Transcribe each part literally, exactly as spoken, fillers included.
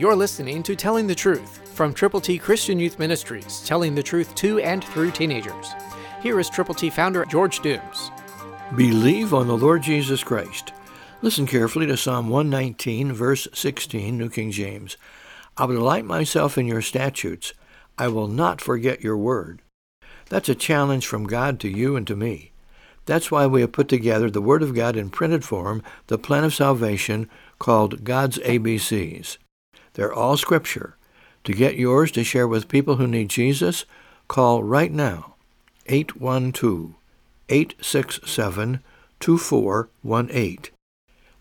You're listening to Telling the Truth from Triple T Christian Youth Ministries, telling the truth to and through teenagers. Here is Triple T founder George Dooms. Believe on the Lord Jesus Christ. Listen carefully to Psalm one nineteen, verse sixteen, New King James. I will delight myself in your statutes. I will not forget your word. That's a challenge from God to you and to me. That's why we have put together the Word of God in printed form, the plan of salvation, called God's A B Cs. They're all Scripture. To get yours to share with people who need Jesus, call right now, eight one two, eight six seven, two four one eight.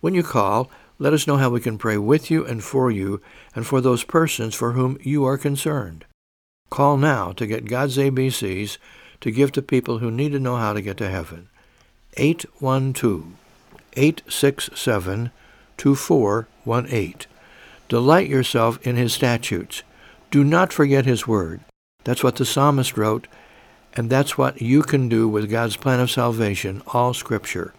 When you call, let us know how we can pray with you and for you and for those persons for whom you are concerned. Call now to get God's A B Cs to give to people who need to know how to get to heaven. eight one two, eight six seven, two four one eight. Delight yourself in His statutes. Do not forget His word. That's what the psalmist wrote, and that's what you can do with God's plan of salvation, all Scripture.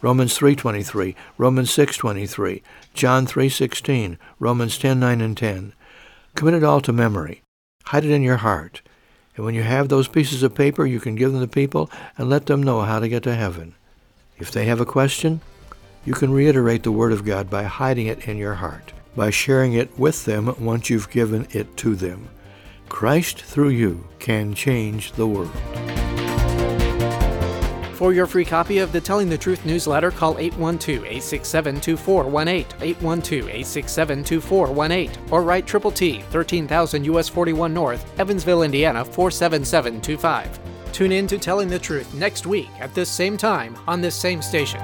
Romans three twenty-three, Romans six twenty-three, John three sixteen, Romans ten nine and ten. Commit it all to memory. Hide it in your heart. And when you have those pieces of paper, you can give them to people and let them know how to get to heaven. If they have a question, you can reiterate the Word of God by hiding it in your heart, by sharing it with them once you've given it to them. Christ through you can change the world. For your free copy of the Telling the Truth newsletter, call eight one two, eight six seven, two four one eight, eight one two, eight six seven, two four one eight, or write Triple T, thirteen thousand U S forty-one North, Evansville, Indiana, four seven seven two five. Tune in to Telling the Truth next week at this same time on this same station.